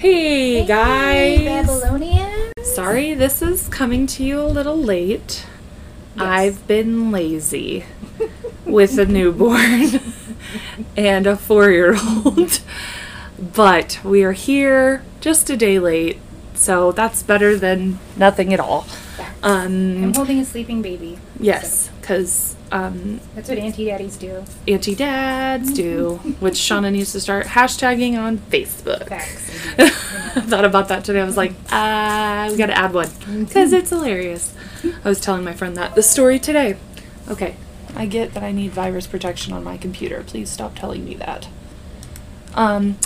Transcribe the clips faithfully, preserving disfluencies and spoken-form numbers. Hey, hey guys! Babylonians! Sorry, this is coming to you a little late. Yes. I've been lazy with a newborn and a four-year-old, but we are here just a day late, so that's better than nothing at all. Yeah. Um, I'm holding a sleeping baby. Yes, because... So. Um, That's what auntie daddies do. Auntie dads do, which Shauna needs to start hashtagging on Facebook. Facts. I thought about that today. I was like, ah, uh, we got to add one because it's hilarious. I was telling my friend that the story today. Okay, I get that I need virus protection on my computer. Please stop telling me that. Um,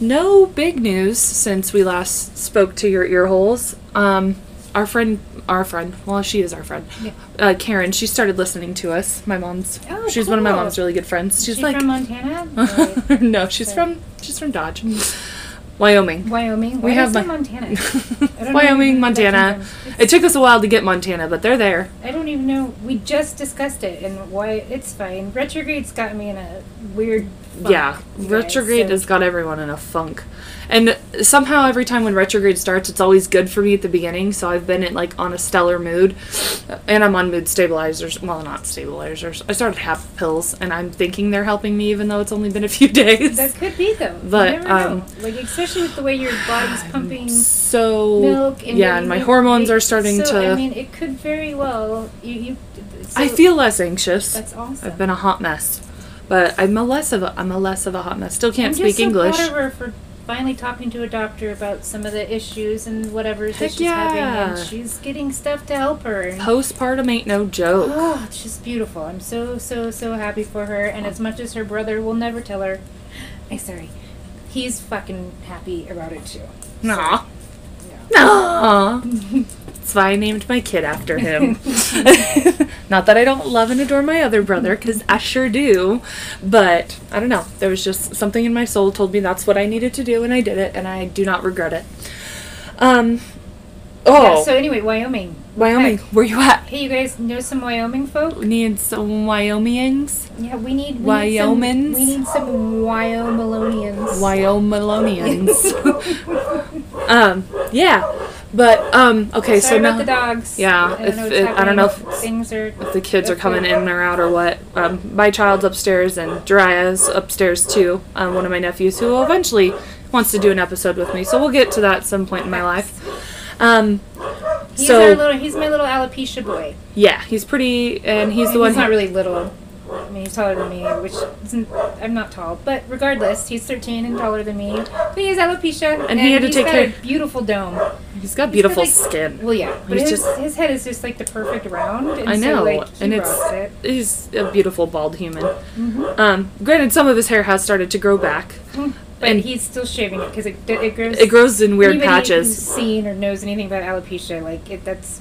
no big news since we last spoke to your ear holes. Um. Our friend, our friend, well, she is our friend, yeah. uh, Karen, she started listening to us, my mom's, oh, she's cool. One of my mom's really good friends. She's she like, from Montana? Or, no, she's so. from, she's from Dodge, Wyoming. Wyoming? Why we have my, Montana? Wyoming, Montana. It took us a while to get Montana, but they're there. I don't even know, we just discussed it, and why, it's fine. Retrograde's got me in a weird funk. Yeah, retrograde guys, so. has got everyone in a funk. And somehow every time when retrograde starts, it's always good for me at the beginning, so I've been at, like, on a stellar mood, and I'm on mood stabilizers, well, not stabilizers. I started half pills, and I'm thinking they're helping me, even though it's only been a few days. That could be, though. But, you never um, know. Like, especially with the way your body's pumping so, milk. And yeah, and my hormones it, are starting so, to... I mean, it could very well... You, you, so I feel less anxious. That's awesome. I've been a hot mess, but I'm a less of a, I'm a, less of a hot mess. Still can't I'm speak so English. I'm just so proud of her for... finally talking to a doctor about some of the issues and whatever that she's yeah. having, and she's getting stuff to help her. Postpartum ain't no joke. Oh, it's just beautiful. I'm so, so, so happy for her, and as much as her brother will never tell her, I'm sorry, he's fucking happy about it, too. Nah. No. Nah. That's why I named my kid after him. Not that I don't love and adore my other brother, because I sure do, but I don't know. There was just something in my soul told me that's what I needed to do, and I did it, and I do not regret it. Um, oh. Yeah, so anyway, Wyoming. Wyoming, Heck. where you at? Hey, you guys know some Wyoming folk? We need some Wyomingings. Yeah, we need... We Wyomings. Need some, we need some Wyomalonians. Wyomalonians. um, yeah. But, um, okay, Sorry so now... about the dogs. Yeah, I don't if know, it, I don't know if, things are, if the kids are coming in or out or what. Um, my child's upstairs and Daria's upstairs, too. Um, one of my nephews who will eventually wants to do an episode with me. So we'll get to that at some point in my life. Um, he's, so, our little, he's my little alopecia boy. Yeah, he's pretty, and he's the one... He's not really little. I mean, he's taller than me, which isn't, I'm not tall. But regardless, he's thirteen and taller than me. But he has alopecia. And, and he had to take care. He's got a beautiful dome. He's got beautiful he's got, like, skin. Well, yeah. But his, just, his head is just like the perfect round. And I know. So, like, he and it's it. He's a beautiful bald human. Mm-hmm. Um, granted, some of his hair has started to grow back. Mm-hmm. But and he's still shaving it because it, it grows. It grows in weird patches. Who's seen or knows anything about alopecia, like it, that's.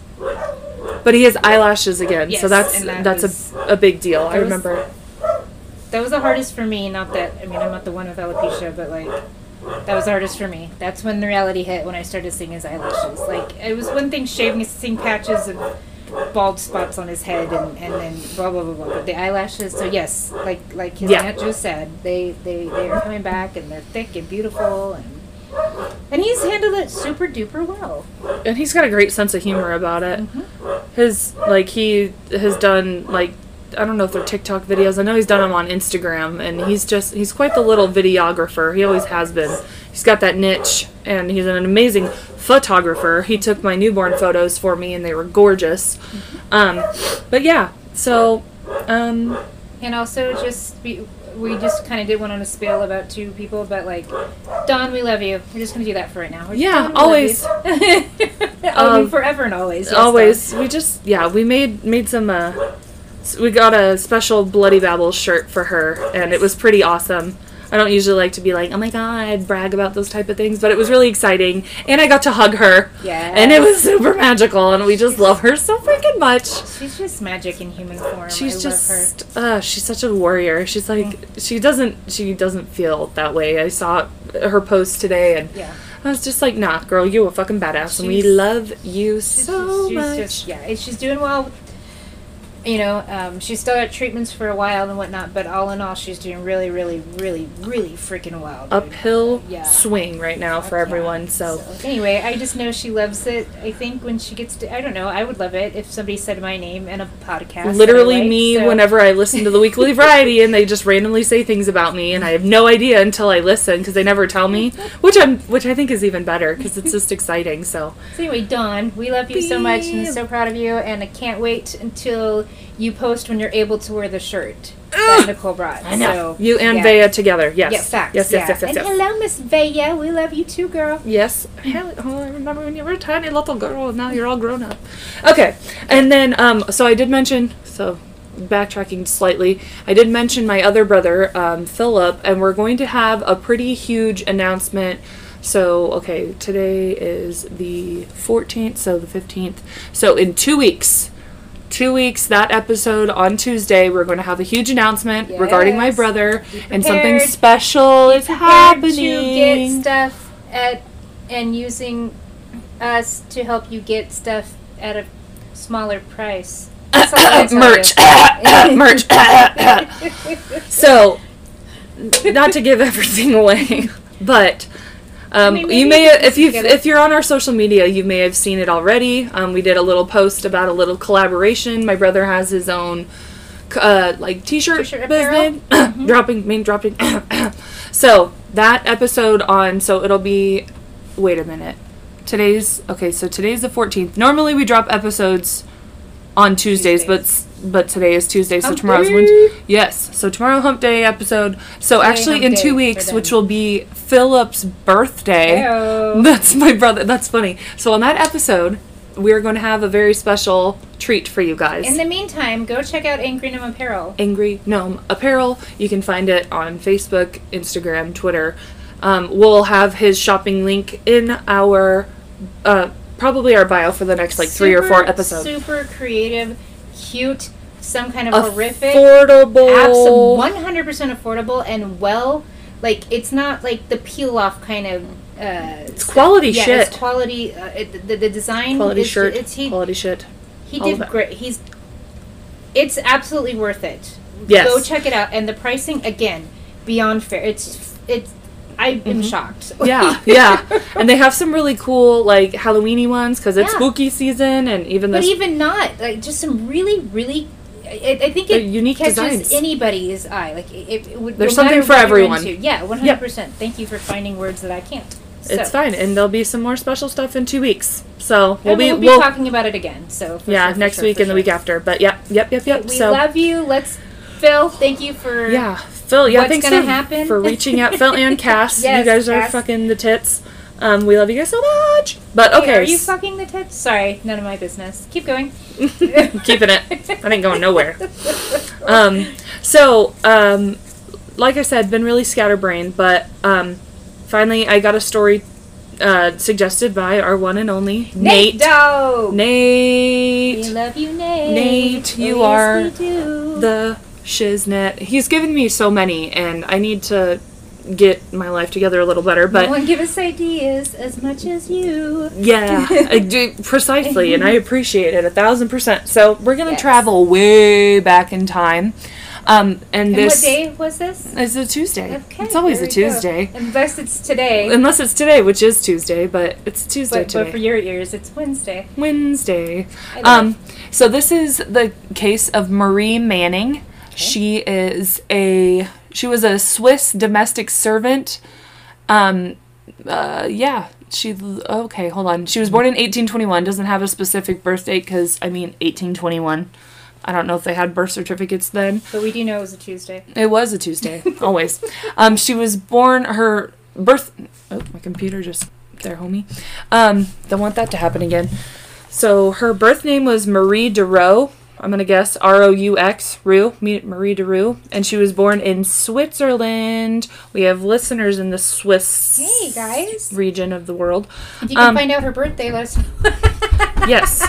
But he has eyelashes again, yes, so that's that that's was, a a big deal. I remember. Was, that was the hardest for me. Not that I mean I'm not the one with alopecia, but like that was the hardest for me. That's when the reality hit when I started seeing his eyelashes. Like it was one thing shaving, seeing patches of bald spots on his head, and, and then blah blah blah blah. But the eyelashes, so yes, like like his yeah. aunt just said, they, they they are coming back, and they're thick and beautiful, and and he's handled it super duper well. And he's got a great sense of humor about it. Mm-hmm. His like he has done like I don't know if they're TikTok videos. I know he's done them on Instagram, and he's just he's quite the little videographer. He always has been. He's got that niche, and he's an amazing photographer. He took my newborn photos for me, and they were gorgeous. Mm-hmm. Um, but yeah, so. Um, and also, just we, we just kind of did one on a spiel about two people, but like, Don, we love you. We're just gonna do that for right now. We're yeah, Don, always. um, forever and always. Yes, always. Don. We just yeah we made made some. Uh, we got a special Bloody Babbles shirt for her, and it was pretty awesome. I don't usually like to be like, oh my god, brag about those type of things, but it was really exciting, and I got to hug her. Yeah. And it was super magical, and we just she's, love her so freaking much. She's just magic in human form. She's I just, love her. Uh, she's such a warrior. She's like, mm. she doesn't, she doesn't feel that way. I saw her post today, and yeah. I was just like, nah, girl, you a fucking badass, she's, and we love you she's, so she's much. Just, yeah, she's doing well. you know, um, she's still got treatments for a while and whatnot, but all in all, she's doing really, really, really, really freaking well. Dude. Uphill yeah. swing right now for everyone, yeah. so. so. Anyway, I just know she loves it, I think, when she gets to, I don't know, I would love it if somebody said my name in a podcast. Literally like, me so. whenever I listen to the Weekly Variety and they just randomly say things about me and I have no idea until I listen because they never tell me, which, I'm, which I think is even better because it's just exciting, so. So anyway, Dawn, we love you Beep. so much and so proud of you, and I can't wait until you post when you're able to wear the shirt that Nicole brought. I know. So, you and yeah. Vea together. Yes. Yes, facts. Yes, yes, yeah. yes, yes, yes, yes. And hello, Miss Vea. We love you too, girl. Yes. Oh, I remember when you were a tiny little girl, and now you're all grown up. Okay. And then, um, so I did mention, so backtracking slightly, I did mention my other brother, um, Philip, and we're going to have a pretty huge announcement. So, okay, today is the fourteenth, so the fifteenth. So in two weeks... Two weeks, that episode on Tuesday, we're going to have a huge announcement yes. regarding my brother, and something special is happening. To get stuff at and using us to help you get stuff at a smaller price. That's merch, merch. So, not to give everything away, but. Um, I mean, you may, if you if you're on our social media, you may have seen it already. Um, we did a little post about a little collaboration. My brother has his own, uh, like t-shirt, t-shirt business. Mm-hmm. dropping, main dropping. So that episode on. So it'll be. Wait a minute. Today's okay. So today's the fourteenth. Normally we drop episodes on Tuesdays, Tuesdays. but but today is Tuesday, so hump tomorrow's Wednesday. Yes, so tomorrow hump day episode. So today actually in two weeks, which will be Philip's birthday. Hey-o. That's my brother. That's funny. So on that episode, we're going to have a very special treat for you guys. In the meantime, go check out Angry Gnome Apparel. Angry Gnome Apparel. You can find it on Facebook, Instagram, Twitter. Um, we'll have his shopping link in our uh, probably our bio for the next like three super, or four episodes. Super creative, cute, some kind of affordable. horrific, affordable, one hundred percent affordable, and well, like it's not like the peel off kind of. Uh, it's quality yeah, shit. It's quality. Uh, it, the, the design. Quality is, shirt. It's, he, quality shit. He did great. He's. It's absolutely worth it. Yes. Go check it out, and the pricing again, beyond fair. It's it's. I've been mm-hmm. shocked. Yeah, yeah. And they have some really cool, like, Halloween-y ones, because it's yeah. spooky season, and even this... But even not. Like, just some really, really... I, I think it unique catches designs. anybody's eye. Like, it, it would, There's no something for everyone. Yeah, one hundred percent. Yep. Thank you for finding words that I can't. So. It's fine, and there'll be some more special stuff in two weeks. So we'll, be, we'll be we'll, talking about it again. So for Yeah, sure, next sure, week and sure. the week after. But, yep, yep, yep, yep. We so. love you. Let's... Phil, thank you for... Yeah. Phil, yeah, What's thanks gonna for, happen? for reaching out. Phil and Cass, yes, you guys Cass. are fucking the tits. Um, we love you guys so much. But okay, hey, are you fucking the tits? Sorry, none of my business. Keep going. Keeping it. I ain't going nowhere. Um, so, um, like I said, been really scatterbrained, but um, finally I got a story uh, suggested by our one and only Nate. Nate. Doe. Nate. We love you, Nate. Nate, you are the. Shiznit. He's given me so many, and I need to get my life together a little better. But no one give us ideas as much as you. Yeah, I do, precisely, and I appreciate it a thousand percent. So we're gonna yes. travel way back in time. Um, and, and this what day was this? It's a Tuesday. Okay, it's always a Tuesday, go. unless it's today. Unless it's today, which is Tuesday, but it's Tuesday but, today. But for your ears, it's Wednesday. Wednesday. Um, so this is the case of Marie Manning. She is a, she was a Swiss domestic servant. Um, uh, yeah, she, okay, hold on. She was born in eighteen twenty-one, doesn't have a specific birth date because, I mean, eighteen twenty-one. I don't know if they had birth certificates then. But we do know it was a Tuesday. It was a Tuesday, always. Um, she was born, her birth, oh, my computer just, there, homie. Um, don't want that to happen again. So her birth name was Marie de Roux. I'm going to guess R O U X, Roux, Marie de Roux. And she was born in Switzerland. We have listeners in the Swiss hey guys. region of the world. If you can um, find out her birthday, let us know. Yes.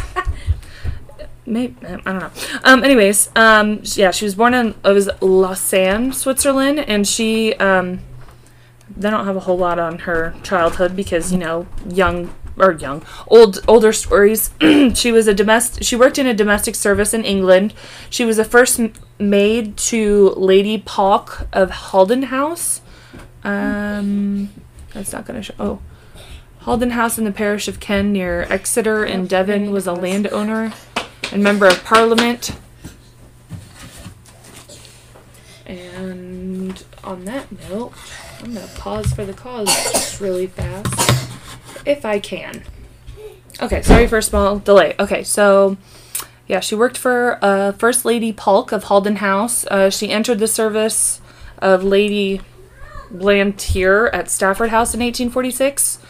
Maybe, I don't know. Um, anyways, um, yeah, she was born in it was Lausanne, Switzerland. And she, um, they don't have a whole lot on her childhood because, you know, young or young, old older stories. She was a domestic. She worked in a domestic service in England. She was a first maid to Lady Palk of Haldon House. Um, that's not gonna show. Oh, Haldon House in the parish of Ken near Exeter in Devon. Was a landowner and member of Parliament. And on that note, I'm going to pause for the cause just really fast, if I can. Okay, sorry for a small delay. Okay, so, yeah, she worked for uh, First Lady Palk of Haldon House. Uh, she entered the service of Lady Blantyre at Stafford House in eighteen forty-six.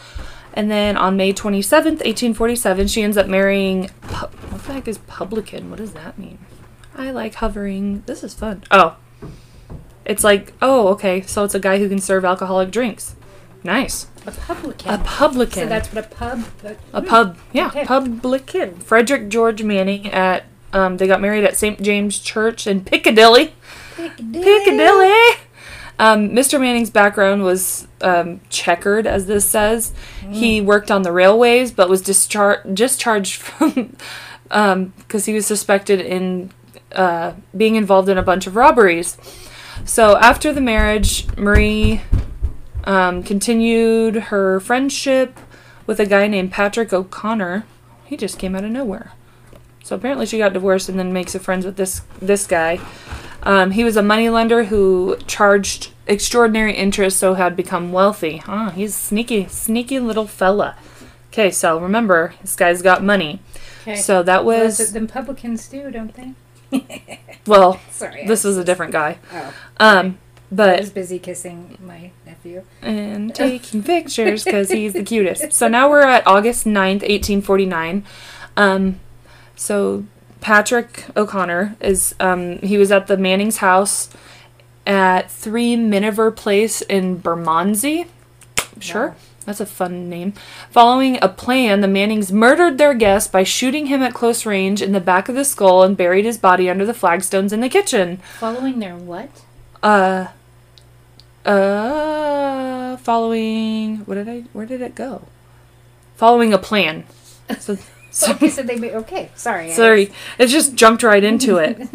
And then on May twenty-seventh, eighteen forty-seven, she ends up marrying... What the heck is publican? What does that mean? I like hovering. This is fun. Oh. It's like, oh, okay, so it's a guy who can serve alcoholic drinks. Nice. A publican. A publican. So that's what a pub... A, a pub, yeah, okay. Publican. Frederick George Manning at, um, they got married at Saint James Church in Piccadilly. Piccadilly. Piccadilly. Um, Mister Manning's background was um, checkered, as this says. Mm. He worked on the railways, but was dischar- discharged from, um, because he was suspected in uh, being involved in a bunch of robberies. So after the marriage, Marie um, continued her friendship with a guy named Patrick O'Connor. He just came out of nowhere. So apparently she got divorced and then makes a friends with this this guy. Um, he was a moneylender who charged extraordinary interest, so had become wealthy. Ah, he's sneaky, sneaky little fella. Okay, so remember, this guy's got money. Okay. So that was... Well, then publicans do, don't they? Well, sorry, this was a different guy. Oh, um, but I was busy kissing my nephew and taking pictures because he's the cutest. So now we're at August ninth, eighteen forty-nine. Um, so Patrick O'Connor is um, he was at the Manning's house at three Minver Place in Bermondsey. Sure. Wow. That's a fun name. Following a plan, the Mannings murdered their guest by shooting him at close range in the back of the skull and buried his body under the flagstones in the kitchen. Following their what? Uh, uh, following, what did I, where did it go? Following a plan. So, so, okay, so they, be, okay, sorry. Sorry, it just jumped right into it.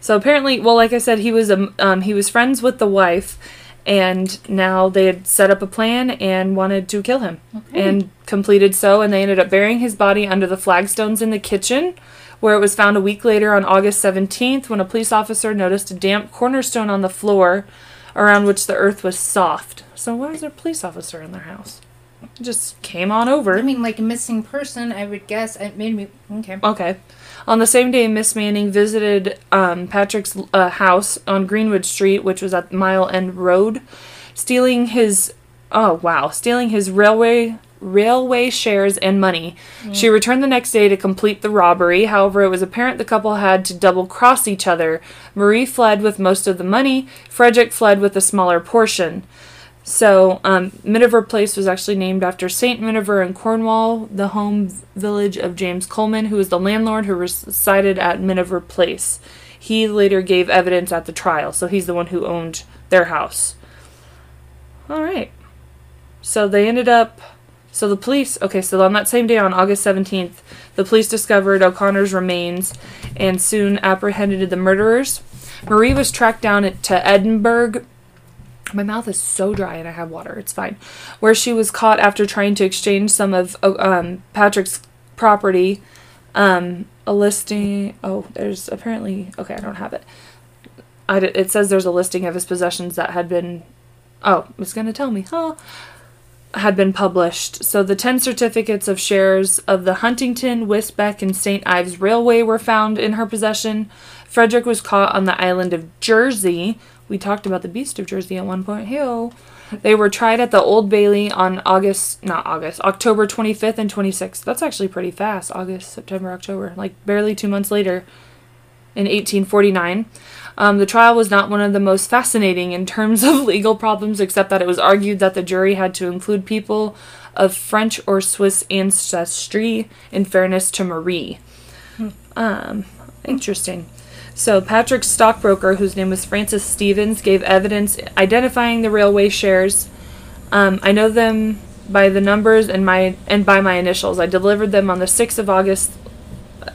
So apparently, well, like I said, he was, um, um, he was friends with the wife. And now they had set up a plan and wanted to kill him. Okay. And completed so, and they ended up burying his body under the flagstones in the kitchen, where it was found a week later on August seventeenth when a police officer noticed a damp cornerstone on the floor around which the earth was soft. So why is there a police officer in their house? It just came on over. I mean, like a missing person, I would guess. It made me... Okay. Okay. On the same day, Miss Manning visited um, Patrick's uh, house on Greenwood Street, which was at Mile End Road, stealing his, oh wow, stealing his railway railway shares and money. Mm. She returned the next day to complete the robbery. However, it was apparent the couple had to double-cross each other. Marie fled with most of the money. Frederick fled with a smaller portion. So, um, Minver Place was actually named after Saint Minver in Cornwall, the home village of James Coleman, who was the landlord who resided at Minver Place. He later gave evidence at the trial, so he's the one who owned their house. All right. So, they ended up... So, the police... Okay, so on that same day, on August seventeenth, the police discovered O'Connor's remains and soon apprehended the murderers. Marie was tracked down to Edinburgh... My mouth is so dry and I have water. It's fine. Where she was caught after trying to exchange some of um, Patrick's property. Um, a listing. Oh, there's apparently... Okay, I don't have it. I d- it says there's a listing of his possessions that had been... Oh, it's going to tell me. Huh? Had been published. So the ten certificates of shares of the Huntington, Wisbech, and Saint Ives Railway were found in her possession. Frederick was caught on the island of Jersey... We talked about the Beast of Jersey at one point. Hey-oh. They were tried at the Old Bailey on August, not August, October twenty-fifth and twenty-sixth. That's actually pretty fast. August, September, October. Like barely two months later in eighteen forty-nine. Um, the trial was not one of the most fascinating in terms of legal problems, except that it was argued that the jury had to include people of French or Swiss ancestry in fairness to Marie. Hmm. Um, interesting. So Patrick's stockbroker, whose name was Francis Stevens, gave evidence identifying the railway shares. Um, I know them by the numbers and my and by my initials. I delivered them on the sixth of August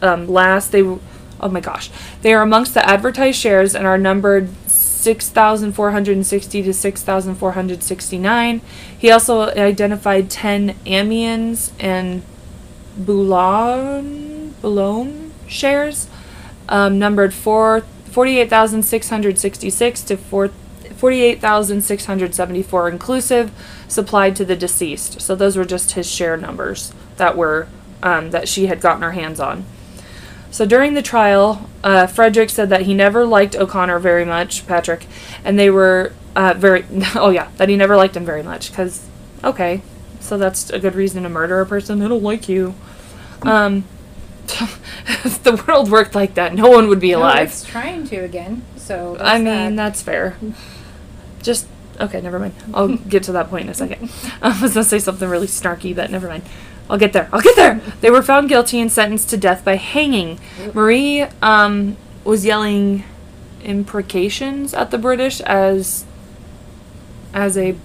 um, last. They were, oh my gosh, they are amongst the advertised shares and are numbered six thousand four hundred sixty to six thousand four hundred sixty-nine. He also identified ten Amiens and Boulogne, Boulogne shares, um, numbered forty-eight thousand six hundred sixty-six to forty-eight thousand six hundred seventy-four inclusive, supplied to the deceased. So those were just his share numbers that were um, that she had gotten her hands on. So during the trial, uh, Frederick said that he never liked O'Connor very much, Patrick, and they were uh, very, oh yeah, that he never liked him very much, because, okay, so that's a good reason to murder a person. They don't like you. Um, if the world worked like that, no one would be alive. No, it's trying to again, so. I mean, that. that's fair. Just, okay, never mind. I'll get to that point in a second. I was going to say something really snarky, but never mind. I'll get there. I'll get there. They were found guilty and sentenced to death by hanging. Marie um, was yelling imprecations at the British as as a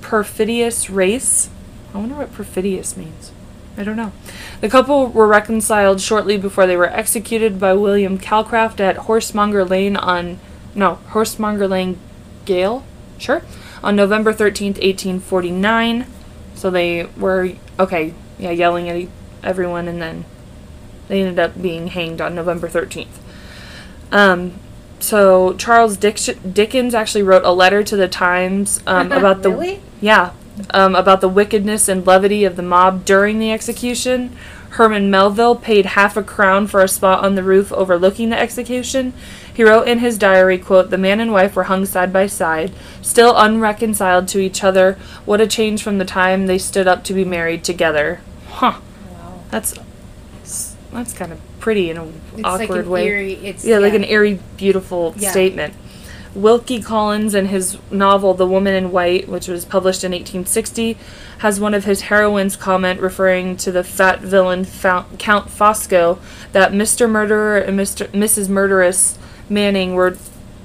perfidious race. I wonder what perfidious means. I don't know. The couple were reconciled shortly before they were executed by William Calcraft at Horsemonger Lane on no Horsemonger Lane Gaol. Sure, on November thirteenth, eighteen forty nine. So they were okay. Yeah, yelling at everyone, and then they ended up being hanged on November thirteenth. Um, so Charles Dick- Dickens actually wrote a letter to the Times um, about the really? yeah um, about the wickedness and levity of the mob during the execution. Herman Melville paid half a crown for a spot on the roof overlooking the execution. He wrote in his diary, quote, "The man and wife were hung side by side, still unreconciled to each other. What a change from the time they stood up to be married together." Huh. Wow. That's that's kind of pretty in an it's awkward like an way. Eerie, it's, yeah, yeah, like an eerie, beautiful yeah. statement. Wilkie Collins, in his novel *The Woman in White*, which was published in eighteen sixty, has one of his heroines comment referring to the fat villain Fount, Count Fosco that Mister Murderer and Mister Missus Murderess Manning were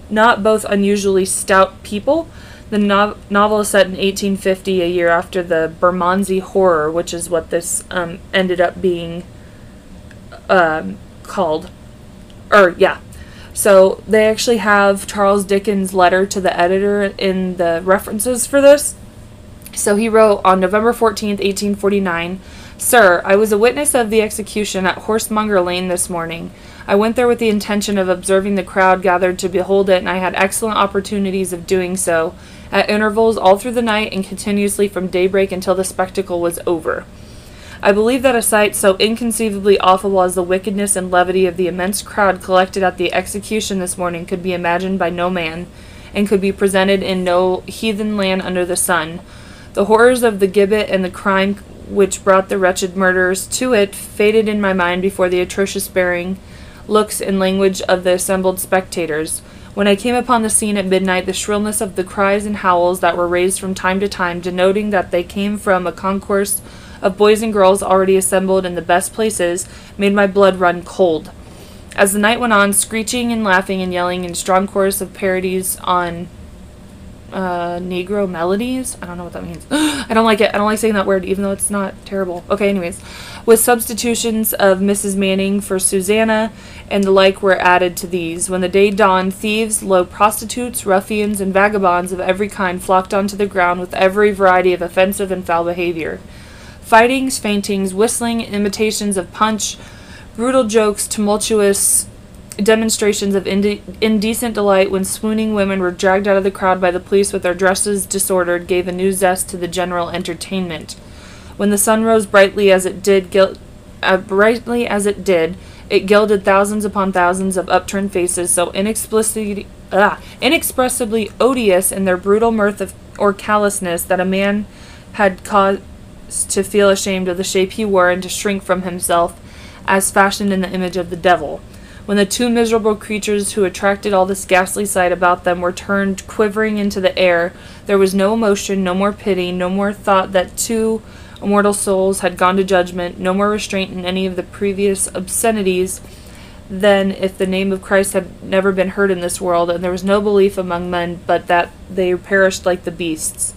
not both unusually stout people. The no- novel is set in eighteen fifty, a year after the Bermondsey Horror, which is what this um, ended up being um, called. Or yeah. So they actually have Charles Dickens' letter to the editor in the references for this. So he wrote on November fourteenth, eighteen forty-nine, "Sir, I was a witness of the execution at Horsemonger Lane this morning. I went there with the intention of observing the crowd gathered to behold it, and I had excellent opportunities of doing so at intervals all through the night and continuously from daybreak until the spectacle was over. I believe that a sight so inconceivably awful as the wickedness and levity of the immense crowd collected at the execution this morning could be imagined by no man, and could be presented in no heathen land under the sun. The horrors of the gibbet and the crime which brought the wretched murderers to it faded in my mind before the atrocious bearing, looks, and language of the assembled spectators. When I came upon the scene at midnight, the shrillness of the cries and howls that were raised from time to time, denoting that they came from a concourse of boys and girls already assembled in the best places, made my blood run cold. As the night went on, screeching and laughing and yelling in strong chorus of parodies on uh, Negro melodies." I don't know what that means. I don't like it. I don't like saying that word, even though it's not terrible. Okay, anyways. "With substitutions of Missus Manning for Susanna, and the like were added to these. When the day dawned, thieves, low prostitutes, ruffians, and vagabonds of every kind flocked onto the ground with every variety of offensive and foul behavior. Fightings, faintings, whistling, imitations of punch, brutal jokes, tumultuous demonstrations of inde- indecent delight when swooning women were dragged out of the crowd by the police with their dresses disordered, gave a new zest to the general entertainment. When the sun rose brightly as it did, gil- uh, brightly as it did, it gilded thousands upon thousands of upturned faces, so inexplicably, uh, inexpressibly odious in their brutal mirth of, or callousness, that a man had caused to feel ashamed of the shape he wore and to shrink from himself as fashioned in the image of the devil. When the two miserable creatures who attracted all this ghastly sight about them were turned quivering into the air, there was no emotion, no more pity, no more thought that two immortal souls had gone to judgment, no more restraint in any of the previous obscenities than if the name of Christ had never been heard in this world, and there was no belief among men but that they perished like the beasts.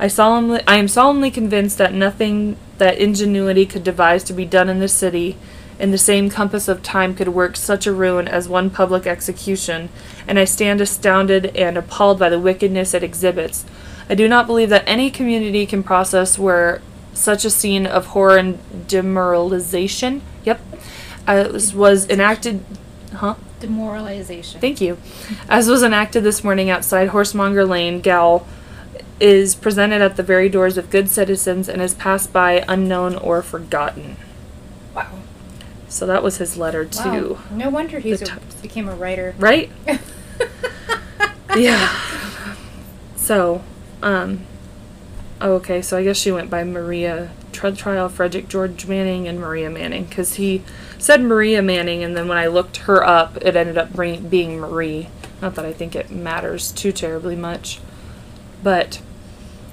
I solemnly, I am solemnly convinced that nothing that ingenuity could devise to be done in this city in the same compass of time could work such a ruin as one public execution, and I stand astounded and appalled by the wickedness it exhibits. I do not believe that any community can process where such a scene of horror and demoralization, yep, as was enacted, huh? Demoralization. Thank you. As was enacted this morning outside Horsemonger Lane Gaol, is presented at the very doors of good citizens and is passed by unknown or forgotten. Wow. So that was his letter to. Wow. No wonder he became a writer. Right? Yeah. So, um, oh, okay, so I guess she went by Maria Tread Trial, Frederick George Manning, and Maria Manning, because he said Maria Manning, and then when I looked her up, it ended up being Marie. Not that I think it matters too terribly much, but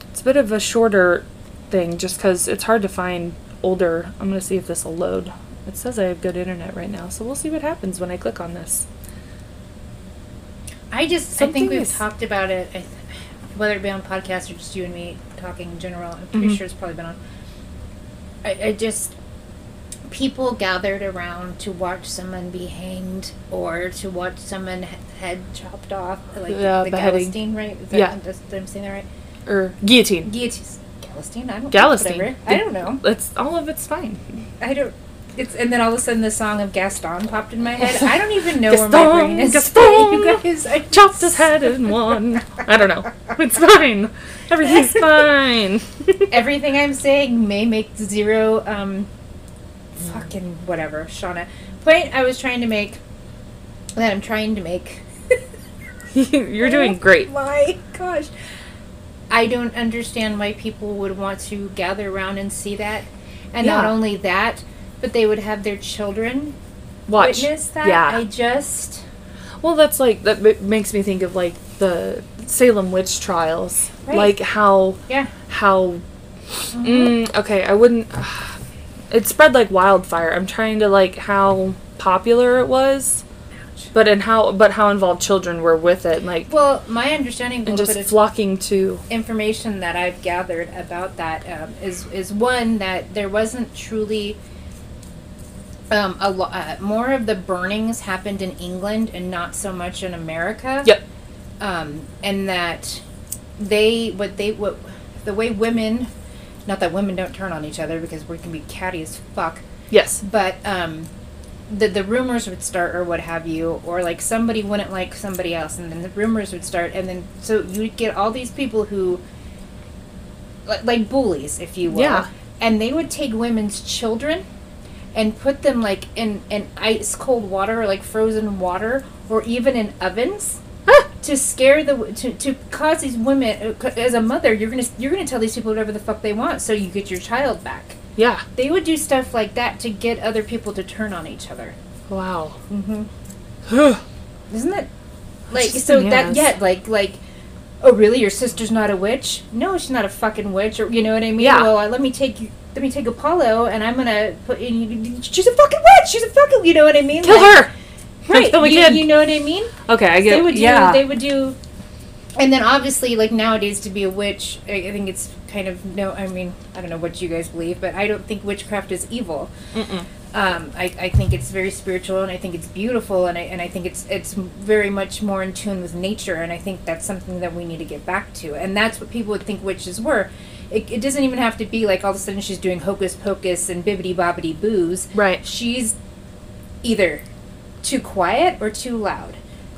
it's a bit of a shorter thing, just because it's hard to find older. I'm going to see if this will load. It says I have good internet right now, so we'll see what happens when I click on this. I just, Something I think we've is, talked about it, I th whether it be on podcast or just you and me talking in general. I'm pretty mm-hmm. sure it's probably been on. I, I just, people gathered around to watch someone be hanged or to watch someone head chopped off. Like uh, the, the guillotine, right? Is that, yeah. Does, did I'm saying that right? Or guillotine. Guillotine. Galestine? I don't Galestine. Know. The, I don't know. It's, all of it's fine. I don't. It's, and then all of a sudden the song of Gaston popped in my head. I don't even know Gaston, where my brain is. Gaston, you guys, I chopped his head in one. I don't know. It's fine. Everything's fine. Everything I'm saying may make zero um, fucking whatever, Shauna. Point I was trying to make, that I'm trying to make. You're doing oh, great. My gosh. I don't understand why people would want to gather around and see that. And yeah. Not only that, but they would have their children Watch. witness that. Yeah. I just... Well, that's like... That makes me think of, like, the Salem witch trials. Right. Like, how... Yeah. How... Mm, okay, I wouldn't... Uh, it spread like wildfire. I'm trying to, like, how popular it was. Ouch. But in how, but how involved children were with it. Like, well, my understanding... And just flocking to... Information that I've gathered about that um, is, is, one, that there wasn't truly... Um, a lot uh, more of the burnings happened in England and not so much in America. Yep. Um, and that they, what they, what the way women, not that women don't turn on each other because we can be catty as fuck. Yes. But um, the the rumors would start or what have you, or like somebody wouldn't like somebody else, and then the rumors would start, and then so you'd get all these people who, like, like bullies, if you will. Yeah. And they would take women's children and put them, like, in, in ice-cold water or, like, frozen water or even in ovens ah! to scare the... To, to cause these women... As a mother, you're going to you're gonna tell these people whatever the fuck they want so you get your child back. Yeah. They would do stuff like that to get other people to turn on each other. Wow. Mm-hmm. Isn't that... Like, Just so that... Yeah, like, like... Oh, really? Your sister's not a witch? No, she's not a fucking witch. Or, you know what I mean? Yeah. Well, I, let me take you... Let me take Apollo, and I'm gonna put. In, she's a fucking witch. She's a fucking. You know what I mean? Kill like, her. Right. That's you, you know what I mean? Okay, I get. They would do, yeah. They would do. And then obviously, like nowadays, to be a witch, I think it's kind of no. I mean, I don't know what you guys believe, but I don't think witchcraft is evil. Mm-mm. Um, I, I think it's very spiritual, and I think it's beautiful, and I and I think it's it's very much more in tune with nature, and I think that's something that we need to get back to, and that's what people would think witches were. It, it doesn't even have to be like all of a sudden she's doing hocus pocus and bibbity bobbity boos. Right. She's either too quiet or too loud.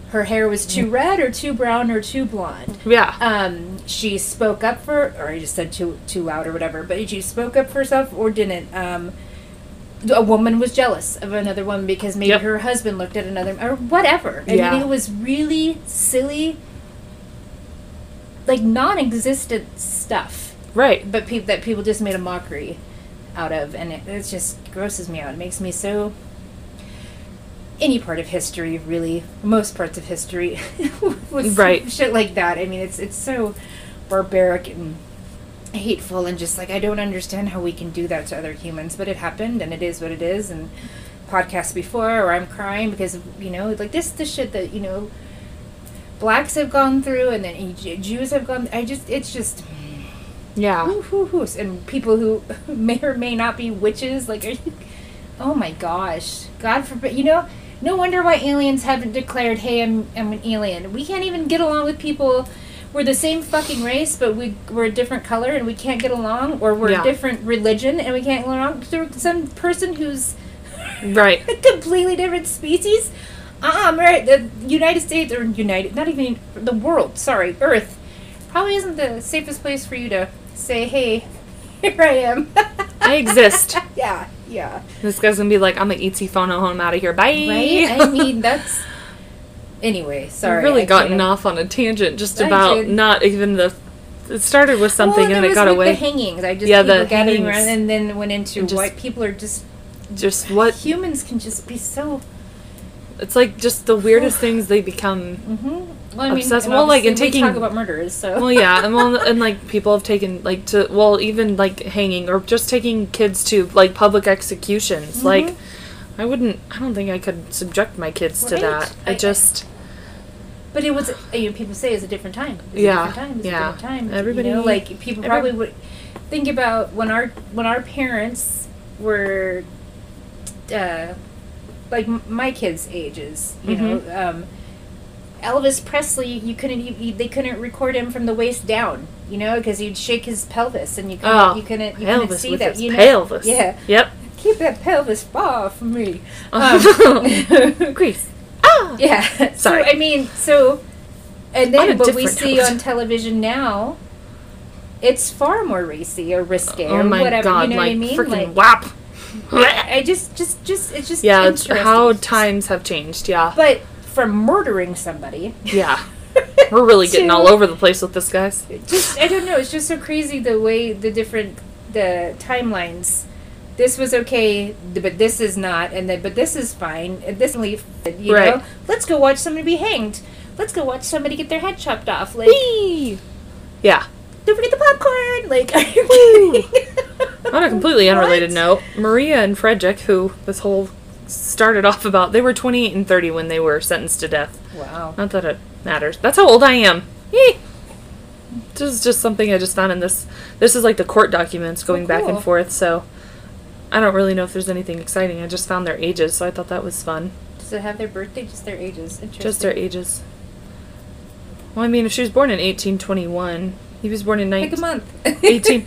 Her hair was too red or too brown or too blonde. Yeah. Um. She spoke up for, or I just said too too loud or whatever. But she spoke up for herself or didn't. Um. A woman was jealous of another woman because maybe yep. her husband looked at another or whatever. I yeah. mean, it was really silly, like non-existent stuff. Right, but pe that people just made a mockery out of, and it, it just grosses me out. It makes me so. Any part of history, really, most parts of history, was right. Shit like that. I mean, it's it's so barbaric and hateful, and just like I don't understand how we can do that to other humans. But it happened, and it is what it is. And podcasts before, or I'm crying because of, you know, like this, the shit that you know, blacks have gone through, and then Jews have gone. I just, it's just. Yeah. Woo, woo, woo. And people who may or may not be witches. Like, are you... oh my gosh. God forbid. You know, no wonder why aliens haven't declared, hey, I'm, I'm an alien. We can't even get along with people. We're the same fucking race, but we, we're a different color and we can't get along. Or we're yeah. a different religion and we can't get along. So some person who's right. a completely different species. Ah, uh-uh, the United States, or United, not even, the world, sorry, Earth, probably isn't the safest place for you to say, hey, here I am. I exist. Yeah, yeah. This guy's going to be like, I'm an E T phone home, out of here, bye. Right? I mean, that's, anyway, sorry. We've really I gotten could've... off on a tangent just I about did. Not even the, it started with something well, and it got like away. Well, the hangings. I just yeah, the hangings. Around and then went into just, white people are just, just what humans can just be so... It's like just the weirdest things they become mm-hmm. well, I mean, obsessed. Well, like and taking we talk about murderers. So well, yeah, and well, and like people have taken like to well, even like hanging or just taking kids to like public executions. Mm-hmm. Like, I wouldn't. I don't think I could subject my kids right. to that. I, I just. But it was. You know, people say it's a different time. It's yeah. A different time. It's yeah. A different time. Everybody you know, like people probably every, would think about when our when our parents were. Uh, Like, my kids' ages, you mm-hmm. know, um, Elvis Presley, you couldn't, you, they couldn't record him from the waist down, you know, because he'd shake his pelvis, and you couldn't, oh, you couldn't, you couldn't see that, you know. Pelvis. Yeah. Yep. Keep that pelvis far from me. Um, Grease. Ah! Yeah. Sorry. So, I mean, so, and then what we see note. On television now, it's far more racy or risque oh, or my whatever, God, you know like, what I mean? Freaking like, whap. I just, just, just, it's just yeah, interesting. Yeah, how times have changed, yeah. But from murdering somebody. Yeah. We're really getting to, all over the place with this, guys. Just, I don't know, it's just so crazy the way the different, the timelines. This was okay, but this is not, and then, but this is fine, and this leaf, you right. know? Let's go watch somebody be hanged. Let's go watch somebody get their head chopped off. Like, whee! Yeah. Don't forget the popcorn! Like, are you kidding? On a completely unrelated what? note, Maria and Frederick, who this whole started off about, they were twenty-eight and thirty when they were sentenced to death. Wow. Not that it matters. That's how old I am. Yee! This is just something I just found in this. This is like the court documents going oh, cool. back and forth, so I don't really know if there's anything exciting. I just found their ages, so I thought that was fun. Does it have their birthday? Just their ages? Interesting. Just their ages. Well, I mean, if she was born in eighteen twenty-one... He was born in nineteen... Pick a month. eighteen.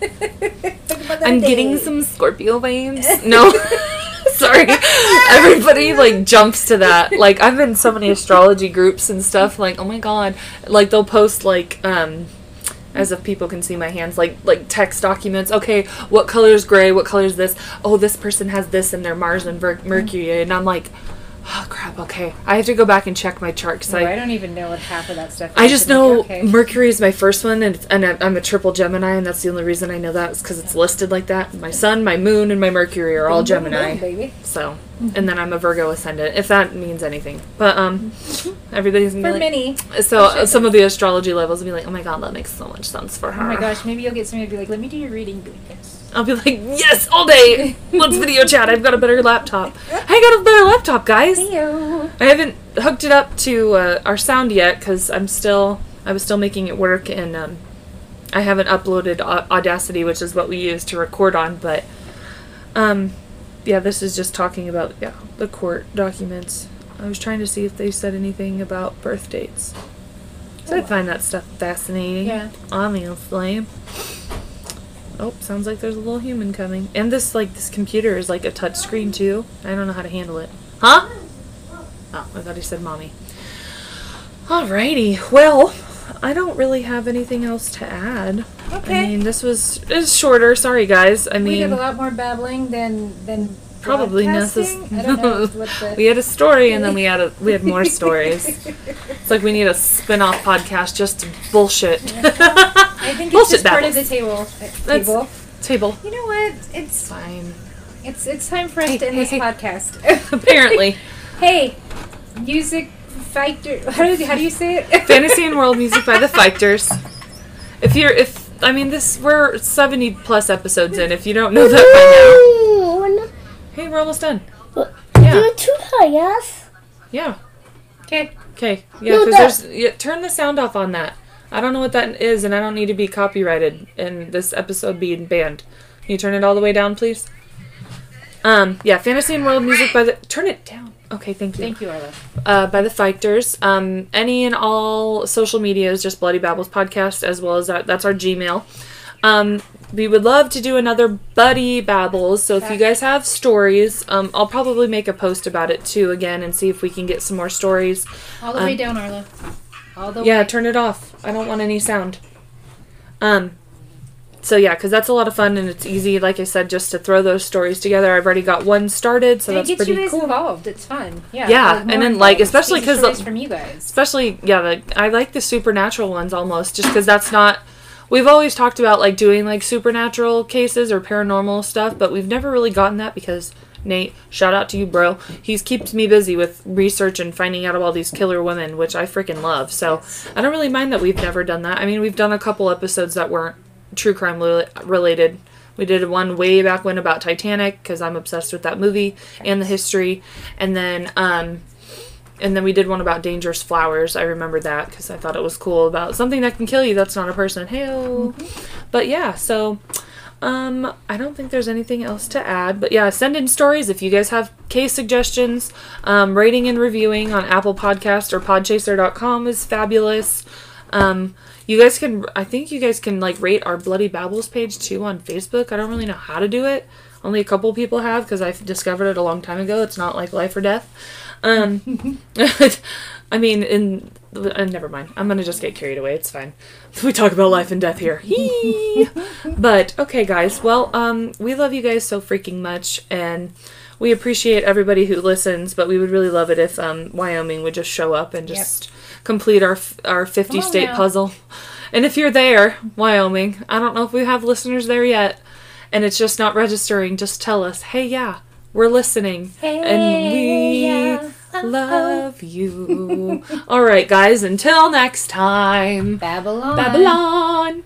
I'm day. Getting some Scorpio vibes. No. Sorry. Everybody, like, jumps to that. Like, I've been in so many astrology groups and stuff. Like, oh, my God. Like, they'll post, like, um... as if people can see my hands, like like text documents. Okay, what color is gray? What color is this? Oh, this person has this in their Mars and Mer- Mercury. And I'm like... oh, crap, okay. I have to go back and check my chart. Cause oh, I, I don't even know what half of that stuff is. I just know okay. Mercury is my first one, and, and I'm a triple Gemini, and that's the only reason I know that is because it's listed like that. My sun, my moon, and my Mercury are all Gemini. Baby. So, mm-hmm. and then I'm a Virgo ascendant, if that means anything. But um, everybody's going to be like... For many. So uh, some of the astrology levels will be like, oh my God, that makes so much sense for her. Oh my gosh, maybe you'll get somebody to be like, let me do your reading. Yes. I'll be like, yes, all day. Let's video chat. I've got a better laptop. I got a better laptop, guys. Hey-o. I haven't hooked it up to uh, our sound yet because I'm still, I was still making it work, and um, I haven't uploaded Audacity, which is what we use to record on. But, um, yeah, this is just talking about yeah the court documents. I was trying to see if they said anything about birth dates. So oh. I find that stuff fascinating. Yeah, obviously. Oh, sounds like there's a little human coming. And this, like, this computer is, like, a touch screen, too. I don't know how to handle it. Huh? Oh, I thought he said mommy. Alrighty. Well, I don't really have anything else to add. Okay. I mean, this was is shorter. Sorry, guys. I mean... we did a lot more babbling than... than probably necessary. I don't know what the... We had a story, and then we had, a, we had more stories. It's like we need a spin-off podcast just to bullshit. I think it's just part of the table. Table. Table. You know what? It's fine. It's it's time for us hey, to end hey, this hey. podcast. Apparently. Hey, music, Fictor. How do you, how do you say it? Fantasy and World Music by the Fictors. If you're if I mean this we're seventy plus episodes in. If you don't know that by now. We're not. Hey, we're almost done. Well, yeah. You're too high, yes. Yeah. Okay. Okay. Yeah. No, there's, yeah. Turn the sound off on that. I don't know what that is, and I don't need to be copyrighted in this episode being banned. Can you turn it all the way down, please? Um, yeah, Fantasy and World Music by the... Turn it down. Okay, thank you. Thank you, Arla. Uh, by the Fictors. Um, any and all social media is just Bloody Babbles Podcast, as well as our, that's our Gmail. Um, we would love to do another Buddy Babbles, so if you guys have stories, um, I'll probably make a post about it, too, again, and see if we can get some more stories. All the um, way down, Arla. All the yeah, way. Turn it off. I don't want any sound. Um... So yeah, because that's a lot of fun, and it's easy, like I said, just to throw those stories together. I've already got one started, so that's pretty cool. It gets you guys involved. It's fun. Yeah. Yeah, and then, like, especially because... Especially, yeah, like, I like the supernatural ones almost, just because that's not... We've always talked about, like, doing, like, supernatural cases or paranormal stuff, but we've never really gotten that because... Nate, shout out to you, bro. He's keeps me busy with research and finding out about these killer women, which I freaking love. So I don't really mind that we've never done that. I mean, we've done a couple episodes that weren't true crime related. We did one way back when about Titanic, because I'm obsessed with that movie and the history. And then, um, and then we did one about dangerous flowers. I remember that because I thought it was cool about something that can kill you. That's not a person. Hey-oh. Mm-hmm. But yeah, so... Um, I don't think there's anything else to add, but yeah, send in stories if you guys have case suggestions. Um, rating and reviewing on Apple Podcast or podchaser dot com is fabulous. Um, you guys can, I think you guys can, like, rate our Bloody Babbles page too on Facebook. I don't really know how to do it. Only a couple people have, because I've discovered it a long time ago. It's not like life or death. Um, I mean, in... Uh, never mind. I'm going to just get carried away. It's fine. We talk about life and death here. But, okay, guys. Well, um, we love you guys so freaking much, and we appreciate everybody who listens, but we would really love it if um, Wyoming would just show up and just yep. complete our our fifty-state puzzle. And if you're there, Wyoming, I don't know if we have listeners there yet, and it's just not registering, just tell us, hey, yeah, we're listening. Hey, and we... Yeah. Love you. All right, guys, until next time. Babylon. Babylon.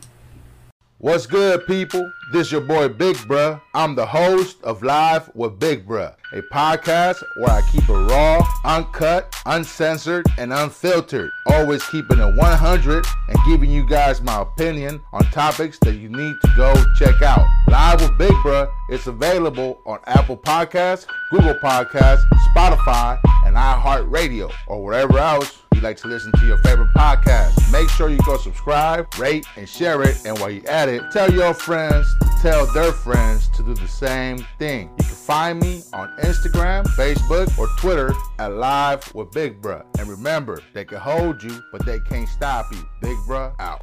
What's good, people? This your boy, Big Bruh. I'm the host of Live with Big Bruh, a podcast where I keep it raw, uncut, uncensored, and unfiltered. Always keeping it one hundred and giving you guys my opinion on topics that you need to go check out. Live with Big Bruh is available on Apple Podcasts, Google Podcasts, Spotify, and iHeartRadio, or wherever else you like to listen to your favorite podcast. Make sure you go subscribe, rate, and share it. And while you're at it, tell your friends to tell their friends to do the same thing. You can find me on Instagram, Facebook, or Twitter at Live with Big Bruh. And remember, they can hold you, but they can't stop you. Big Bruh out.